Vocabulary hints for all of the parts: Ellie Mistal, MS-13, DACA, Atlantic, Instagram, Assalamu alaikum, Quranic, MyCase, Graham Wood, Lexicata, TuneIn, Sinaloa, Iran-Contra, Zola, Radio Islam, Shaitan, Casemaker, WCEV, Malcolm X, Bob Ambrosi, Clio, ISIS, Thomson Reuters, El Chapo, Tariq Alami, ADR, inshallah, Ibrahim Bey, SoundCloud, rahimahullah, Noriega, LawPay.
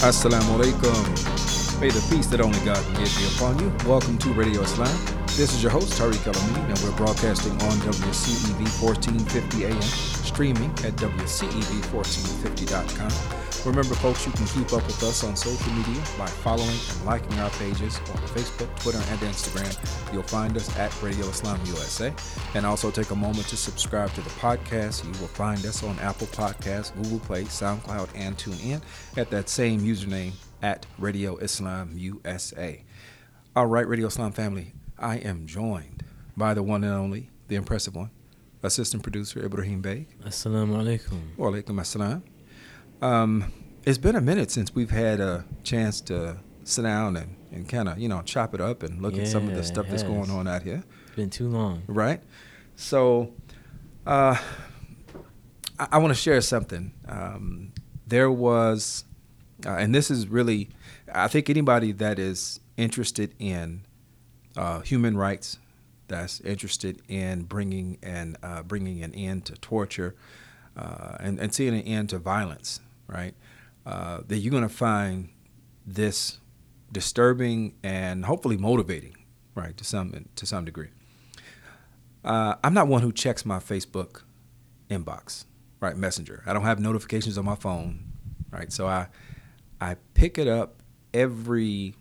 Assalamu alaikum. May the peace that only God can give be upon you. Welcome to Radio Islam. This is your host, Tariq Alami, and we're broadcasting on WCEV 1450 AM, streaming at WCEV1450.com. Remember, folks, you can keep up with us on social media by following and liking our pages on Facebook, Twitter, and Instagram. You'll find us at Radio Islam USA. And also take a moment to subscribe to the podcast. You will find us on Apple Podcasts, Google Play, SoundCloud, and TuneIn at that same username, at Radio Islam USA. All right, Radio Islam family. I am joined by the one and only, the impressive one, assistant producer Ibrahim Bey. Assalamu alaikum. Wa alaikum assalam. It's been a minute since we've had a chance to sit down and kind of, chop it up and look at some of the stuff that's going on out here. It's been too long. Right? So I want to share something. There was, and this is really, I think anybody that is interested in human rights, that's interested in bringing an end to torture and seeing an end to violence, right? That you're going to find this disturbing and hopefully motivating, right, to some degree. I'm not one who checks my Facebook inbox, right, Messenger. I don't have notifications on my phone, right? So I pick it up every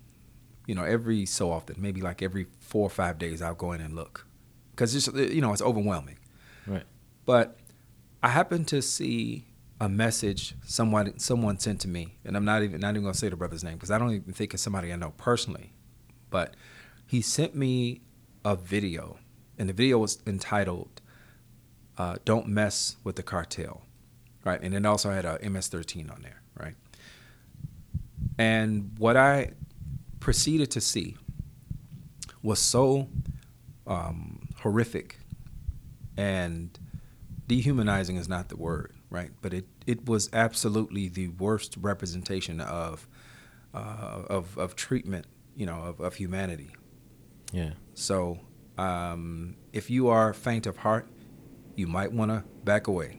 so often, maybe like every 4 or 5 days, I'll go in and look because it's overwhelming. Right. But I happened to see a message someone sent to me, and I'm not even gonna say the brother's name because I don't even think it's somebody I know personally. But he sent me a video, and the video was entitled "Don't Mess with the Cartel," right? And it also had a MS-13 on there, right? And what I proceeded to see was so horrific, and dehumanizing is not the word, right? But it was absolutely the worst representation of treatment, of humanity. Yeah. So if you are faint of heart, you might want to back away.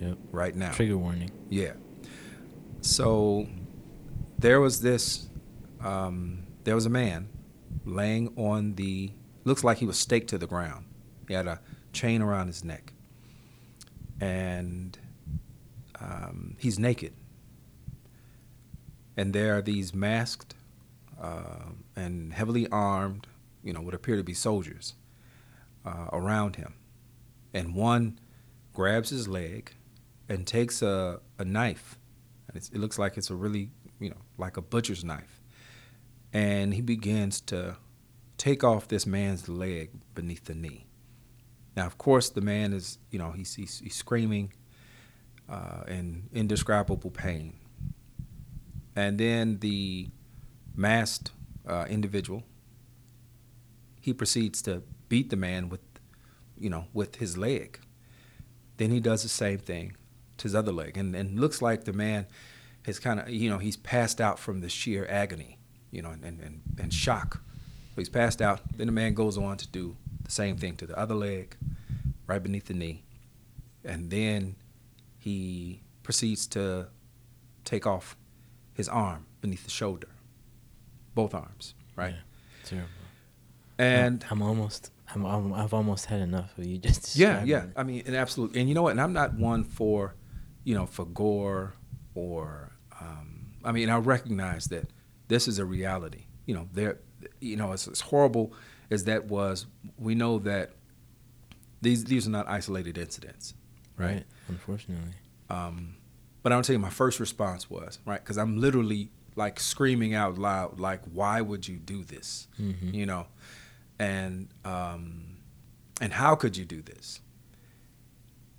Yep. Right now. Trigger warning. Yeah. So there was this. There was a man laying on looks like he was staked to the ground. He had a chain around his neck. And he's naked. And there are these masked and heavily armed, what appear to be soldiers around him. And one grabs his leg and takes a knife. And it looks like it's a really, like a butcher's knife. And he begins to take off this man's leg beneath the knee. Now, of course, the man is, he's screaming in indescribable pain. And then the masked individual, he proceeds to beat the man with his leg. Then he does the same thing to his other leg. And looks like the man has kind of, he's passed out from the sheer agony. And shock. So he's passed out. Then the man goes on to do the same thing to the other leg, right beneath the knee. And then he proceeds to take off his arm beneath the shoulder. Both arms, right? Yeah, terrible. And I've almost had enough of you just describing. Yeah. I mean, an absolute. And you know what? And I'm not one for, for gore or, I recognize that this is a reality, as horrible as that was. We know that these are not isolated incidents, right? Unfortunately. But I'll tell you, my first response was right because I'm literally like screaming out loud, like, "Why would you do this?" Mm-hmm. And how could you do this?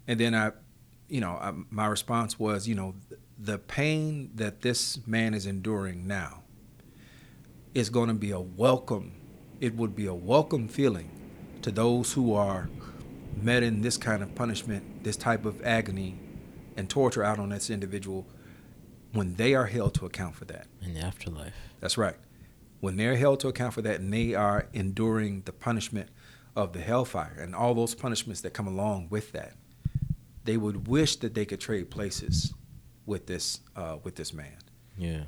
And then my response was, the pain that this man is enduring now. It's going to be a welcome feeling to those who are met in this kind of punishment, this type of agony and torture out on this individual when they are held to account for that. In the afterlife. That's right. When they're held to account for that and they are enduring the punishment of the hellfire and all those punishments that come along with that, they would wish that they could trade places with this man. Yeah.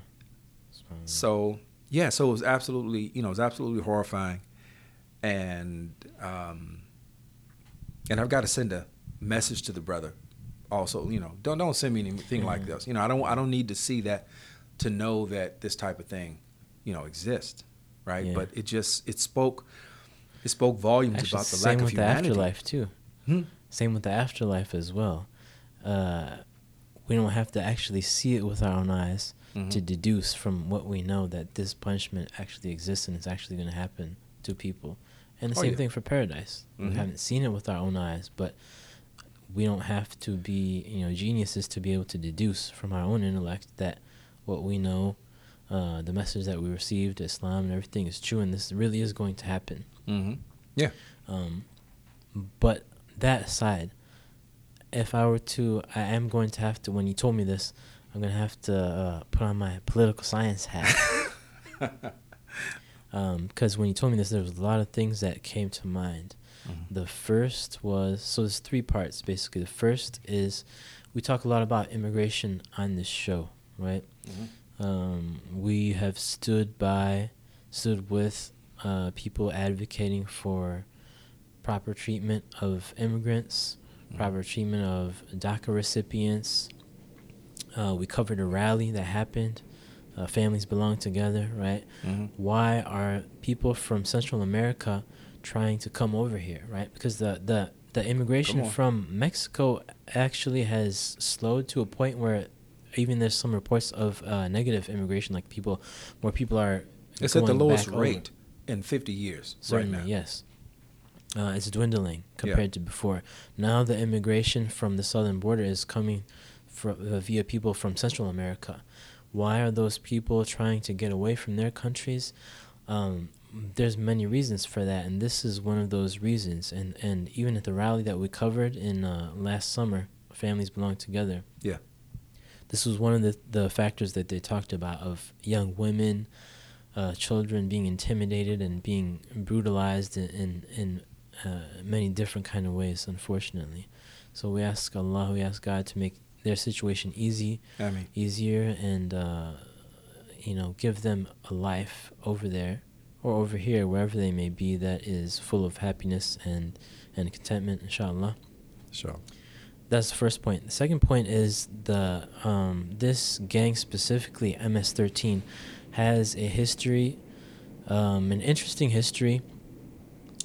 So yeah, so it was absolutely, you know, it was absolutely horrifying, and I've got to send a message to the brother, also, you know, don't send me anything like this. You know, I don't need to see that, to know that this type of thing, you know, exists, right? Yeah. But it spoke volumes about the lack of humanity. Same with the afterlife too. Same with the afterlife as well. We don't have to actually see it with our own eyes to deduce from what we know that this punishment actually exists and it's actually going to happen to people. And the same thing for paradise. We haven't seen it with our own eyes, but we don't have to be, you know, geniuses to be able to deduce from our own intellect that what we know, the message that we received, Islam and everything, is true, and this really is going to happen. Yeah. But that aside, if I were to, I am going to have to, when you told me this, I'm going to have to put on my political science hat. Because when you told me this, there was a lot of things that came to mind. The first was, so there's three parts, basically. The first is, we talk a lot about immigration on this show, right? We have stood with people advocating for proper treatment of immigrants, proper treatment of DACA recipients. We covered a rally that happened. Families belong together, right? Why are people from Central America trying to come over here, right? Because the immigration from Mexico actually has slowed to a point where even there's some reports of negative immigration, like more people are. It's going at the lowest rate in 50 years. Certainly, right now. Yes. It's dwindling compared to before. Now the immigration from the southern border is coming via people from Central America. Why are those people trying to get away from their countries? There's many reasons for that, and this is one of those reasons. And even at the rally that we covered in last summer, Families Belong Together. Yeah. This was one of the factors that they talked about, of young women, children being intimidated and being brutalized in many different kind of ways, unfortunately. So we ask Allah, we ask God to make their situation easier, and you know, give them a life over there or over here, wherever they may be, that is full of happiness and contentment, inshallah. Sure. That's the first point. The second point is the this gang specifically, MS-13, has a history, an interesting history,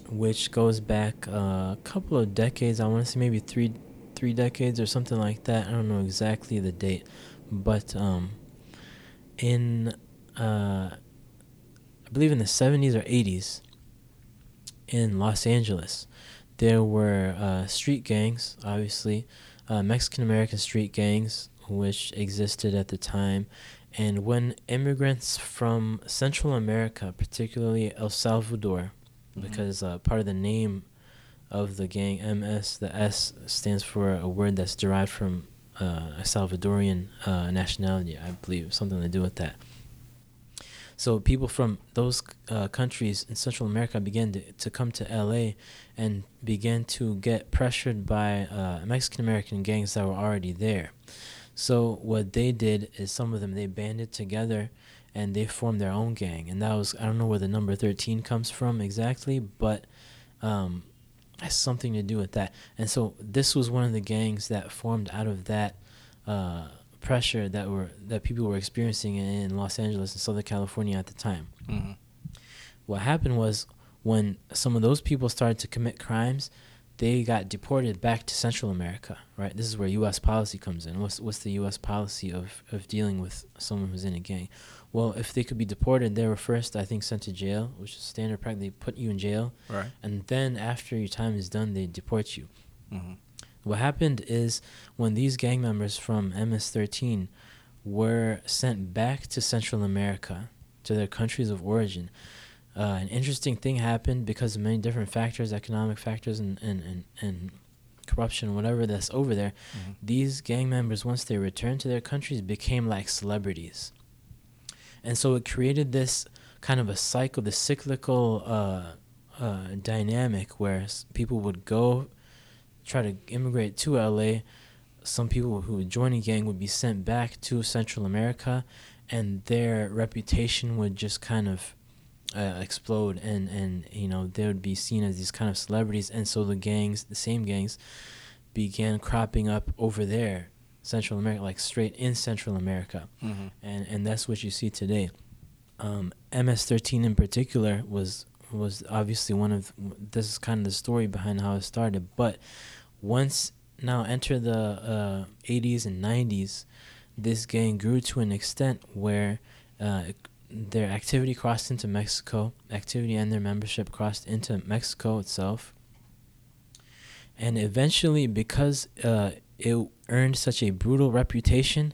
which goes back a couple of decades. I want to say maybe three decades or something like that. I don't know exactly the date, but I believe in the 70s or 80s in Los Angeles, there were street gangs, obviously, Mexican-American street gangs, which existed at the time. And when immigrants from Central America, particularly El Salvador, because part of the name of the gang, MS, the S stands for a word that's derived from a Salvadorian nationality, I believe, something to do with that. So people from those countries in Central America began to come to L.A. and began to get pressured by Mexican-American gangs that were already there. So what they did is, some of them, they banded together and they formed their own gang. And that was, I don't know where the number 13 comes from exactly, but has something to do with that. And so this was one of the gangs that formed out of that pressure that people were experiencing in Los Angeles and Southern California at the time. What happened was, when some of those people started to commit crimes, they got deported back to Central America, right? This is where U.S. policy comes in. What's the U.S. policy of dealing with someone who's in a gang? Well, if they could be deported, they were first, I think, sent to jail, which is standard practice. They put you in jail, right? And then after your time is done, they deport you. What happened is, when these gang members from MS-13 were sent back to Central America, to their countries of origin, an interesting thing happened because of many different factors, economic factors and corruption, whatever that's over there. These gang members, once they returned to their countries, became like celebrities. And so it created this kind of a cycle, this cyclical dynamic, where people would go, try to immigrate to LA. Some people who would join a gang would be sent back to Central America, and their reputation would just kind of explode, and you know, they would be seen as these kind of celebrities. And so the gangs, the same gangs, began cropping up over there, Central America, like straight in Central America. Mm-hmm. And that's what you see today. MS-13 in particular was obviously one of, this is kind of the story behind how it started. But once, now enter the 80s and 90s, this gang grew to an extent where their activity crossed into Mexico, activity and their membership crossed into Mexico itself. And eventually, because it earned such a brutal reputation,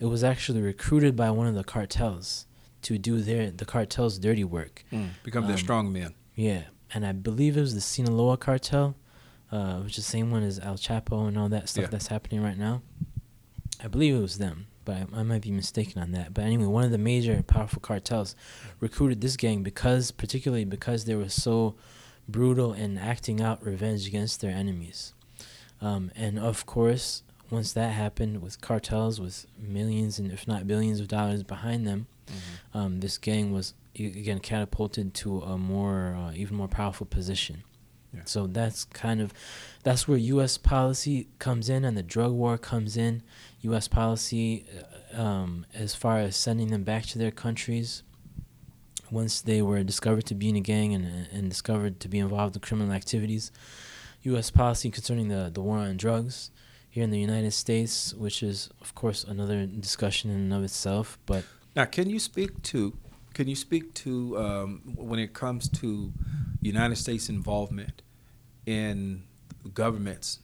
it was actually recruited by one of the cartels to do the cartel's dirty work. Become their strong man. Yeah, and I believe it was the Sinaloa cartel, which is the same one as El Chapo and all that stuff that's happening right now. I believe it was them, but I might be mistaken on that. But anyway, one of the major powerful cartels recruited this gang because they were so brutal and acting out revenge against their enemies. And of course, once that happened, with cartels with millions and if not billions of dollars behind them, mm-hmm. This gang was again catapulted to a even more powerful position. Yeah. So that's where U.S. policy comes in and the drug war comes in. U.S. policy as far as sending them back to their countries once they were discovered to be in a gang and discovered to be involved in criminal activities. U.S. policy concerning the war on drugs here in the United States, which is of course another discussion in and of itself. But now, can you speak to when it comes to United States involvement in governments,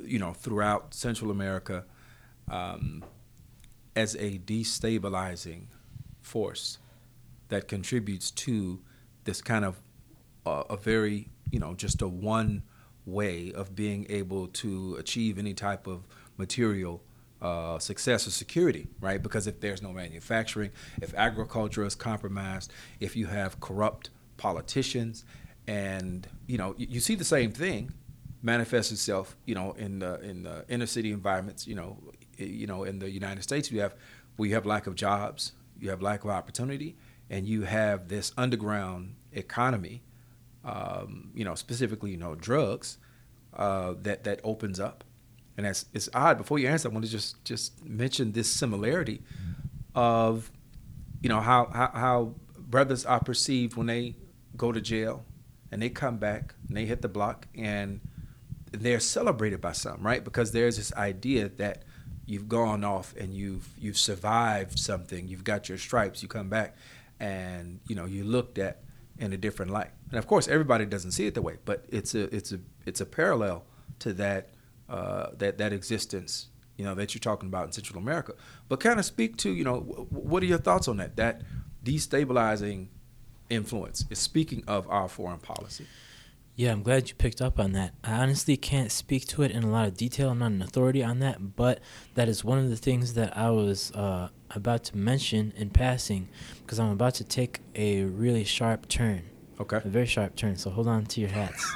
you know, throughout Central America, as a destabilizing force that contributes to this kind of a very, you know, just a one way of being able to achieve any type of material success or security, right? Because if there's no manufacturing, if agriculture is compromised, if you have corrupt politicians, and you know, you see the same thing manifest itself, you know, in the inner city environments, you know, in the United States, you have lack of jobs, you have lack of opportunity, and you have this underground economy, you know, specifically, you know, drugs, that opens up. And it's odd. Before you answer, I want to just mention this similarity of, you know, how brothers are perceived when they go to jail and they come back and they hit the block and they're celebrated by some, right? Because there's this idea that you've gone off and you've survived something, you've got your stripes, you come back and, you know, you looked at in a different light. And of course, everybody doesn't see it that way, but it's a parallel to that. That existence, you know, that you're talking about in Central America. But kind of speak to, you know, what are your thoughts on that destabilizing influence? Is speaking of our foreign policy. Yeah, I'm glad you picked up on that. I honestly can't speak to it in a lot of detail. I'm not an authority on that, but that is one of the things that I was about to mention in passing, because I'm about to take a really sharp turn. Okay. A very sharp turn, so hold on to your hats.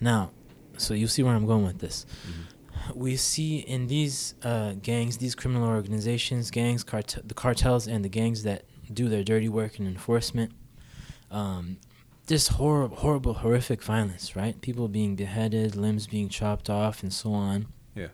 Now, so you see where I'm going with this. Mm-hmm. We see in these gangs, these criminal organizations, gangs, the cartels and the gangs that do their dirty work and enforcement, this horrible, horrific violence, right? People being beheaded, limbs being chopped off, and so on. Yeah.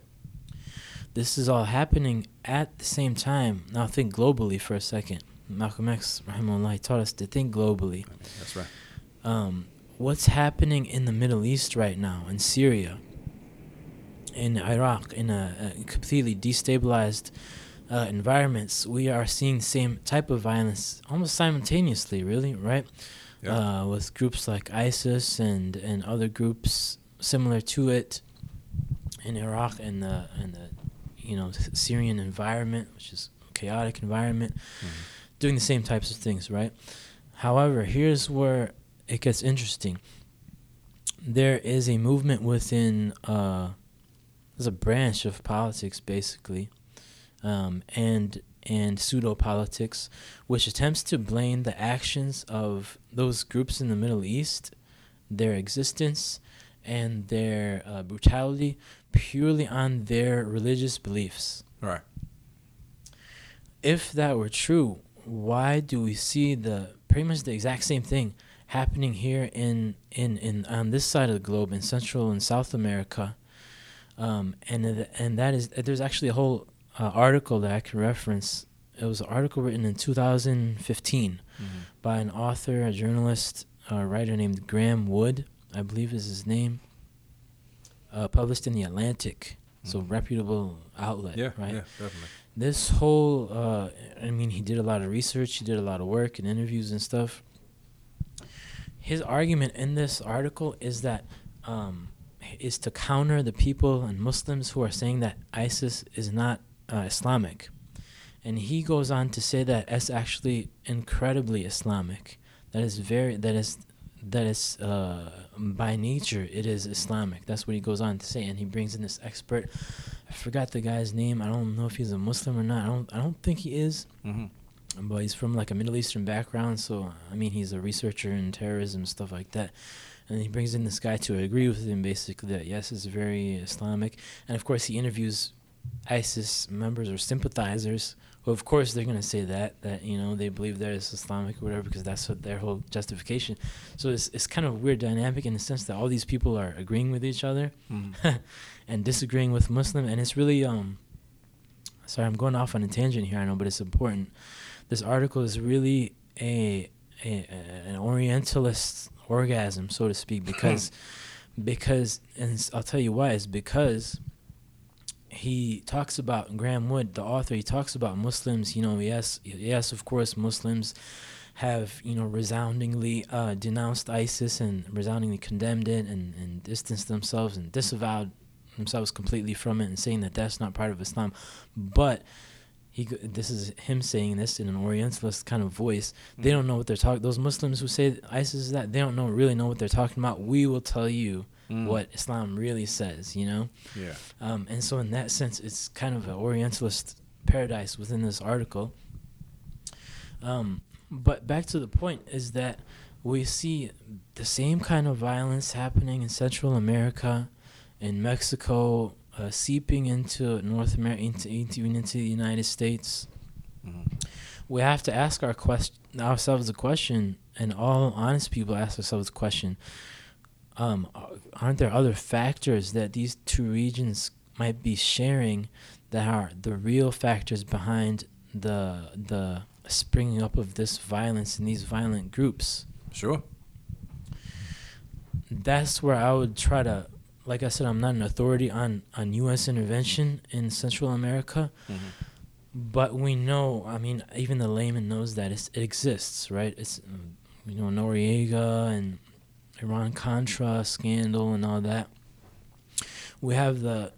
This is all happening at the same time. Now, think globally for a second. Malcolm X, rahimahullah, taught us to think globally. That's right. What's happening in the Middle East right now, in Syria, in Iraq, in a completely destabilized environments, we are seeing the same type of violence almost simultaneously, really, right? Yep. With groups like ISIS and other groups similar to it in Iraq and the you know, Syrian environment, which is a chaotic environment, mm-hmm. doing the same types of things, right? However, here's where it gets interesting. There is a movement within, there's a branch of politics basically, and pseudo politics, which attempts to blame the actions of those groups in the Middle East, their existence, and their brutality purely on their religious beliefs. All right. if that were true, why do we see the pretty much the exact same thing happening here in on this side of the globe, in Central and South America? And that is, there's actually a whole article that I can reference. It was an article written in 2015 by an author, a journalist, a writer named Graham Wood, I believe is his name, published in the Atlantic, so reputable outlet, right? Yeah, definitely. This whole, I mean, he did a lot of research, he did a lot of work and interviews and stuff. His argument in this article is that, is to counter the people and Muslims who are saying that ISIS is not Islamic. And he goes on to say that it's actually incredibly Islamic. That is very, by nature, it is Islamic. That's what he goes on to say. And he brings in this expert. I forgot the guy's name. I don't know if he's a Muslim or not. I don't think he is. Mm-hmm. But he's from like a Middle Eastern background. So, I mean, he's a researcher in terrorism, stuff like that. And he brings in this guy to agree with him, basically, that yes, it's very Islamic. And of course, he interviews ISIS members or sympathizers. Well, of course, they're going to say that, you know, they believe that it's Islamic or whatever, because that's what their whole justification. So it's kind of a weird dynamic in the sense that all these people are agreeing with each other and disagreeing with Muslim. And it's really, sorry, I'm going off on a tangent here, I know, but it's important. This article is really an Orientalist orgasm, so to speak, because, and I'll tell you why, is because he talks about, Graham Wood, the author, he talks about Muslims, you know, yes, of course, Muslims have, you know, resoundingly denounced ISIS and resoundingly condemned it and distanced themselves and disavowed themselves completely from it and saying that that's not part of Islam. But this is him saying this in an Orientalist kind of voice. They don't know what they're talking, those Muslims who say ISIS is that, they don't really know what they're talking about. We will tell you what Islam really says, you know? Yeah. And so in that sense, it's kind of an Orientalist paradise within this article. But back to the point is that we see the same kind of violence happening in Central America, in Mexico, seeping into North America, into the United States. Mm-hmm. We have to ask ourselves a question, and all honest people ask ourselves a question. Aren't there other factors that these two regions might be sharing that are the real factors behind the springing up of this violence and these violent groups? Sure. That's where I would try to, like I said, I'm not an authority on U.S. intervention in Central America, but we know, I mean, even the layman knows that it exists, right? It's, you know, Noriega and Iran-Contra scandal and all that. We have the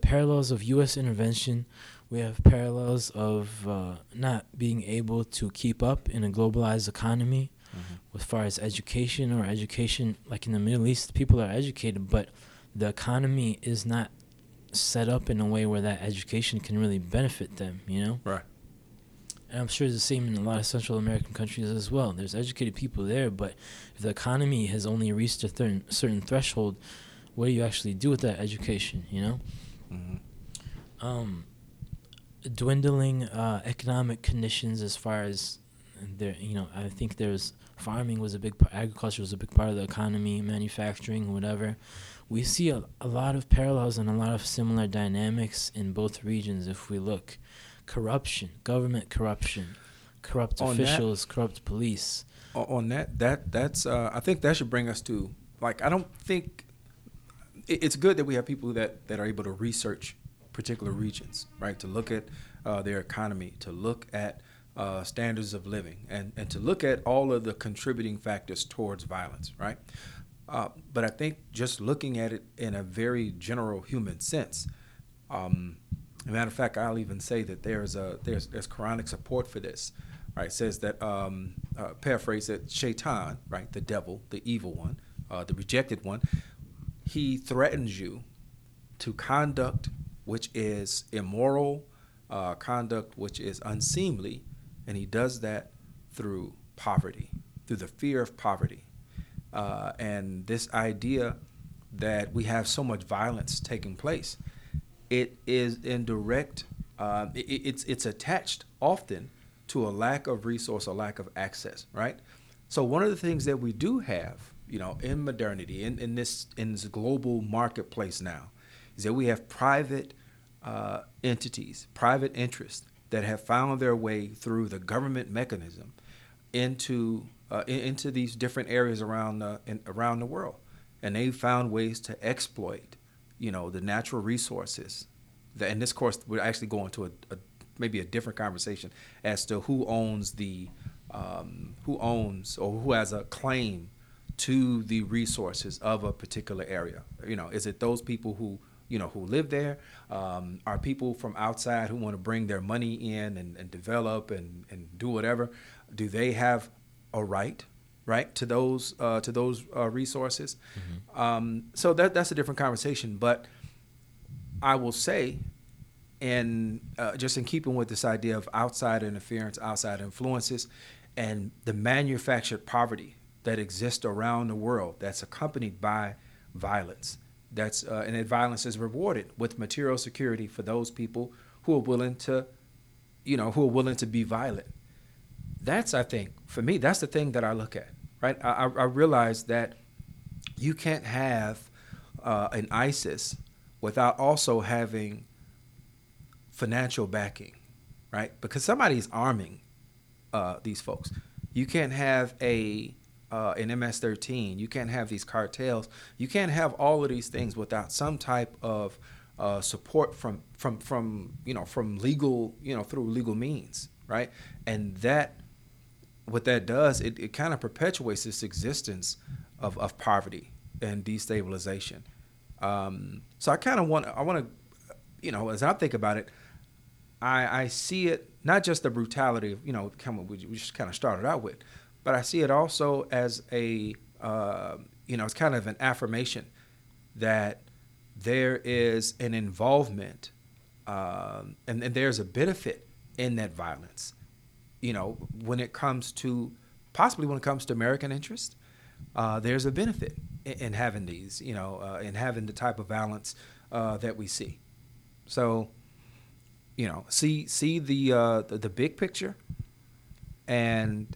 parallels of U.S. intervention. We have parallels of not being able to keep up in a globalized economy as far as education. Like in the Middle East, people are educated, but the economy is not set up in a way where that education can really benefit them, you know? Right. And I'm sure it's the same in a lot of Central American countries as well. There's educated people there, but if the economy has only reached a certain threshold, what do you actually do with that education, you know? Mm-hmm. Dwindling economic conditions as far as, you know, I think there's farming was a big part, agriculture was a big part of the economy, manufacturing, whatever. We see a lot of parallels and a lot of similar dynamics in both regions if we look. Corruption, government corruption, corrupt officials, corrupt police. On that's I think that should bring us to, like, I don't think it's good that we have people that are able to research particular regions, right? To look at their economy, to look at standards of living, and to look at all of the contributing factors towards violence, right? But I think just looking at it in a very general human sense. As a matter of fact, I'll even say that there's Quranic support for this, right? It says that, paraphrase that, Shaitan, right, the devil, the evil one, the rejected one, he threatens you to conduct which is immoral, conduct which is unseemly, and he does that through poverty, through the fear of poverty. And this idea that we have so much violence taking place, it is in direct It's attached often to a lack of resource, a lack of access, right? So one of the things that we do have, you know, in modernity, in this global marketplace now, is that we have private entities, private interests that have found their way through the government mechanism into these different areas around the world, and they've found ways to exploit, you know, the natural resources. And this course would actually go into maybe a different conversation as to who has a claim to the resources of a particular area. You know, is it those people who live there? Are people from outside who want to bring their money in and develop and do whatever? Do they have a right to those resources? Mm-hmm. So that's a different conversation. But I will say, and just in keeping with this idea of outside interference, outside influences, and the manufactured poverty that exists around the world that's accompanied by violence. And that violence is rewarded with material security for those people who are willing to, you know, be violent. That's, I think, for me, that's the thing that I look at, right? I realize that you can't have an ISIS without also having financial backing, right? Because somebody's arming these folks. You can't have an MS-13. You can't have these cartels. You can't have all of these things without some type of support from legal, you know, through legal means, right? And that, what that does, it kind of perpetuates this existence of poverty and destabilization. So I kind of want to, you know, as I think about it, I see it not just the brutality of, you know, we just kind of started out with. But I see it also as it's kind of an affirmation that there is an involvement and there's a benefit in that violence, you know, when it comes to American interest, there's a benefit in having these, you know, in having the type of violence that we see. So, you know, see the big picture. And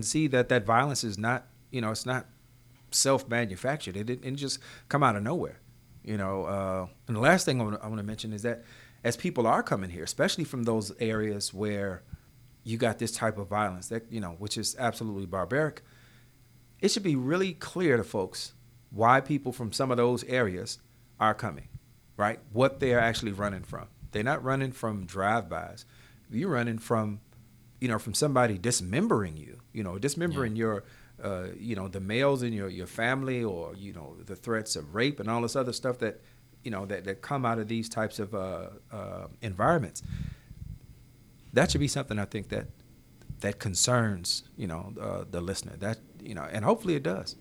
see that violence is not, you know, it's not self-manufactured. It didn't just come out of nowhere, you know. And the last thing I want to mention is that as people are coming here, especially from those areas where you got this type of violence that, you know, which is absolutely barbaric, it should be really clear to folks why people from some of those areas are coming, right? What they are actually running from. They're not running from drive-bys. You're running from, you know, from somebody dismembering you, you know, yeah. your, you know, the males in your family, or, you know, the threats of rape and all this other stuff that, you know, that come out of these types of environments. That should be something I think that concerns, you know, the listener, that, you know, and hopefully it does.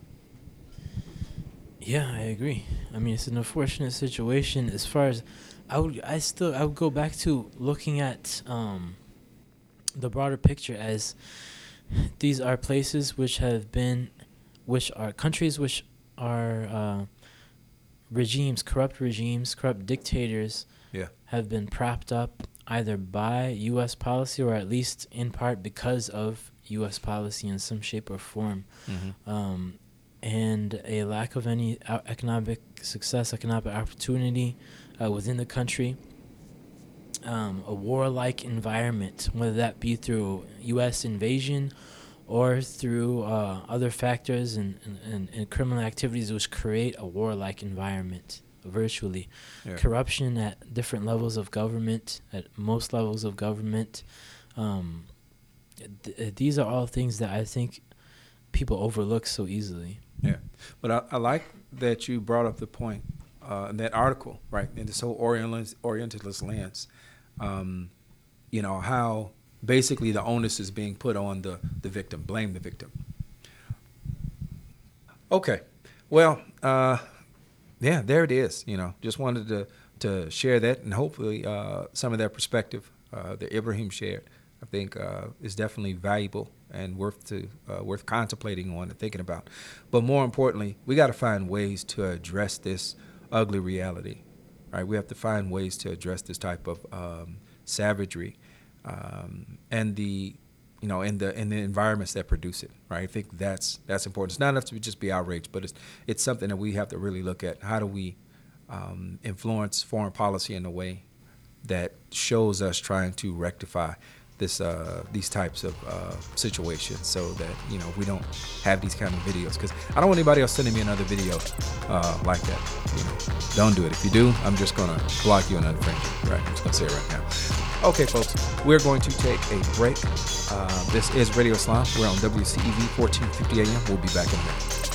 Yeah, I agree. I mean, it's an unfortunate situation. As far as I would go back to looking at, the broader picture, as these are places which are countries which are regimes, corrupt dictators, yeah, have been propped up either by U.S. policy or at least in part because of U.S. policy in some shape or form. Mm-hmm. And a lack of any economic success, economic opportunity within the country. A warlike environment, whether that be through U.S. invasion or through other factors and criminal activities which create a warlike environment virtually. Yeah. Corruption at different levels of government, at most levels of government. These are all things that I think people overlook so easily. Yeah, but I like that you brought up the point in that article, right, in this whole Orientalist lens. You know, how basically the onus is being put on the victim. Blame the victim. Okay. Well, yeah, there it is. You know, just wanted to share that, and hopefully some of that perspective that Ibrahim shared, I think, is definitely valuable and worth contemplating on and thinking about. But more importantly, we got to find ways to address this ugly reality, right? We have to find ways to address this type of savagery, and the, you know, and the environments that produce it, right? I think that's important. It's not enough to just be outraged, but it's something that we have to really look at. How do we influence foreign policy in a way that shows us trying to rectify this these types of situations, so that, you know, we don't have these kind of videos, because I don't want anybody else sending me another video like that. You know, don't do it. If you do, I'm just gonna block you and unfriend you. Right? I'm just gonna say it right now. Okay, folks, we're going to take a break. This is Radio Islam. We're on WCEV 1450 AM. We'll be back in a minute.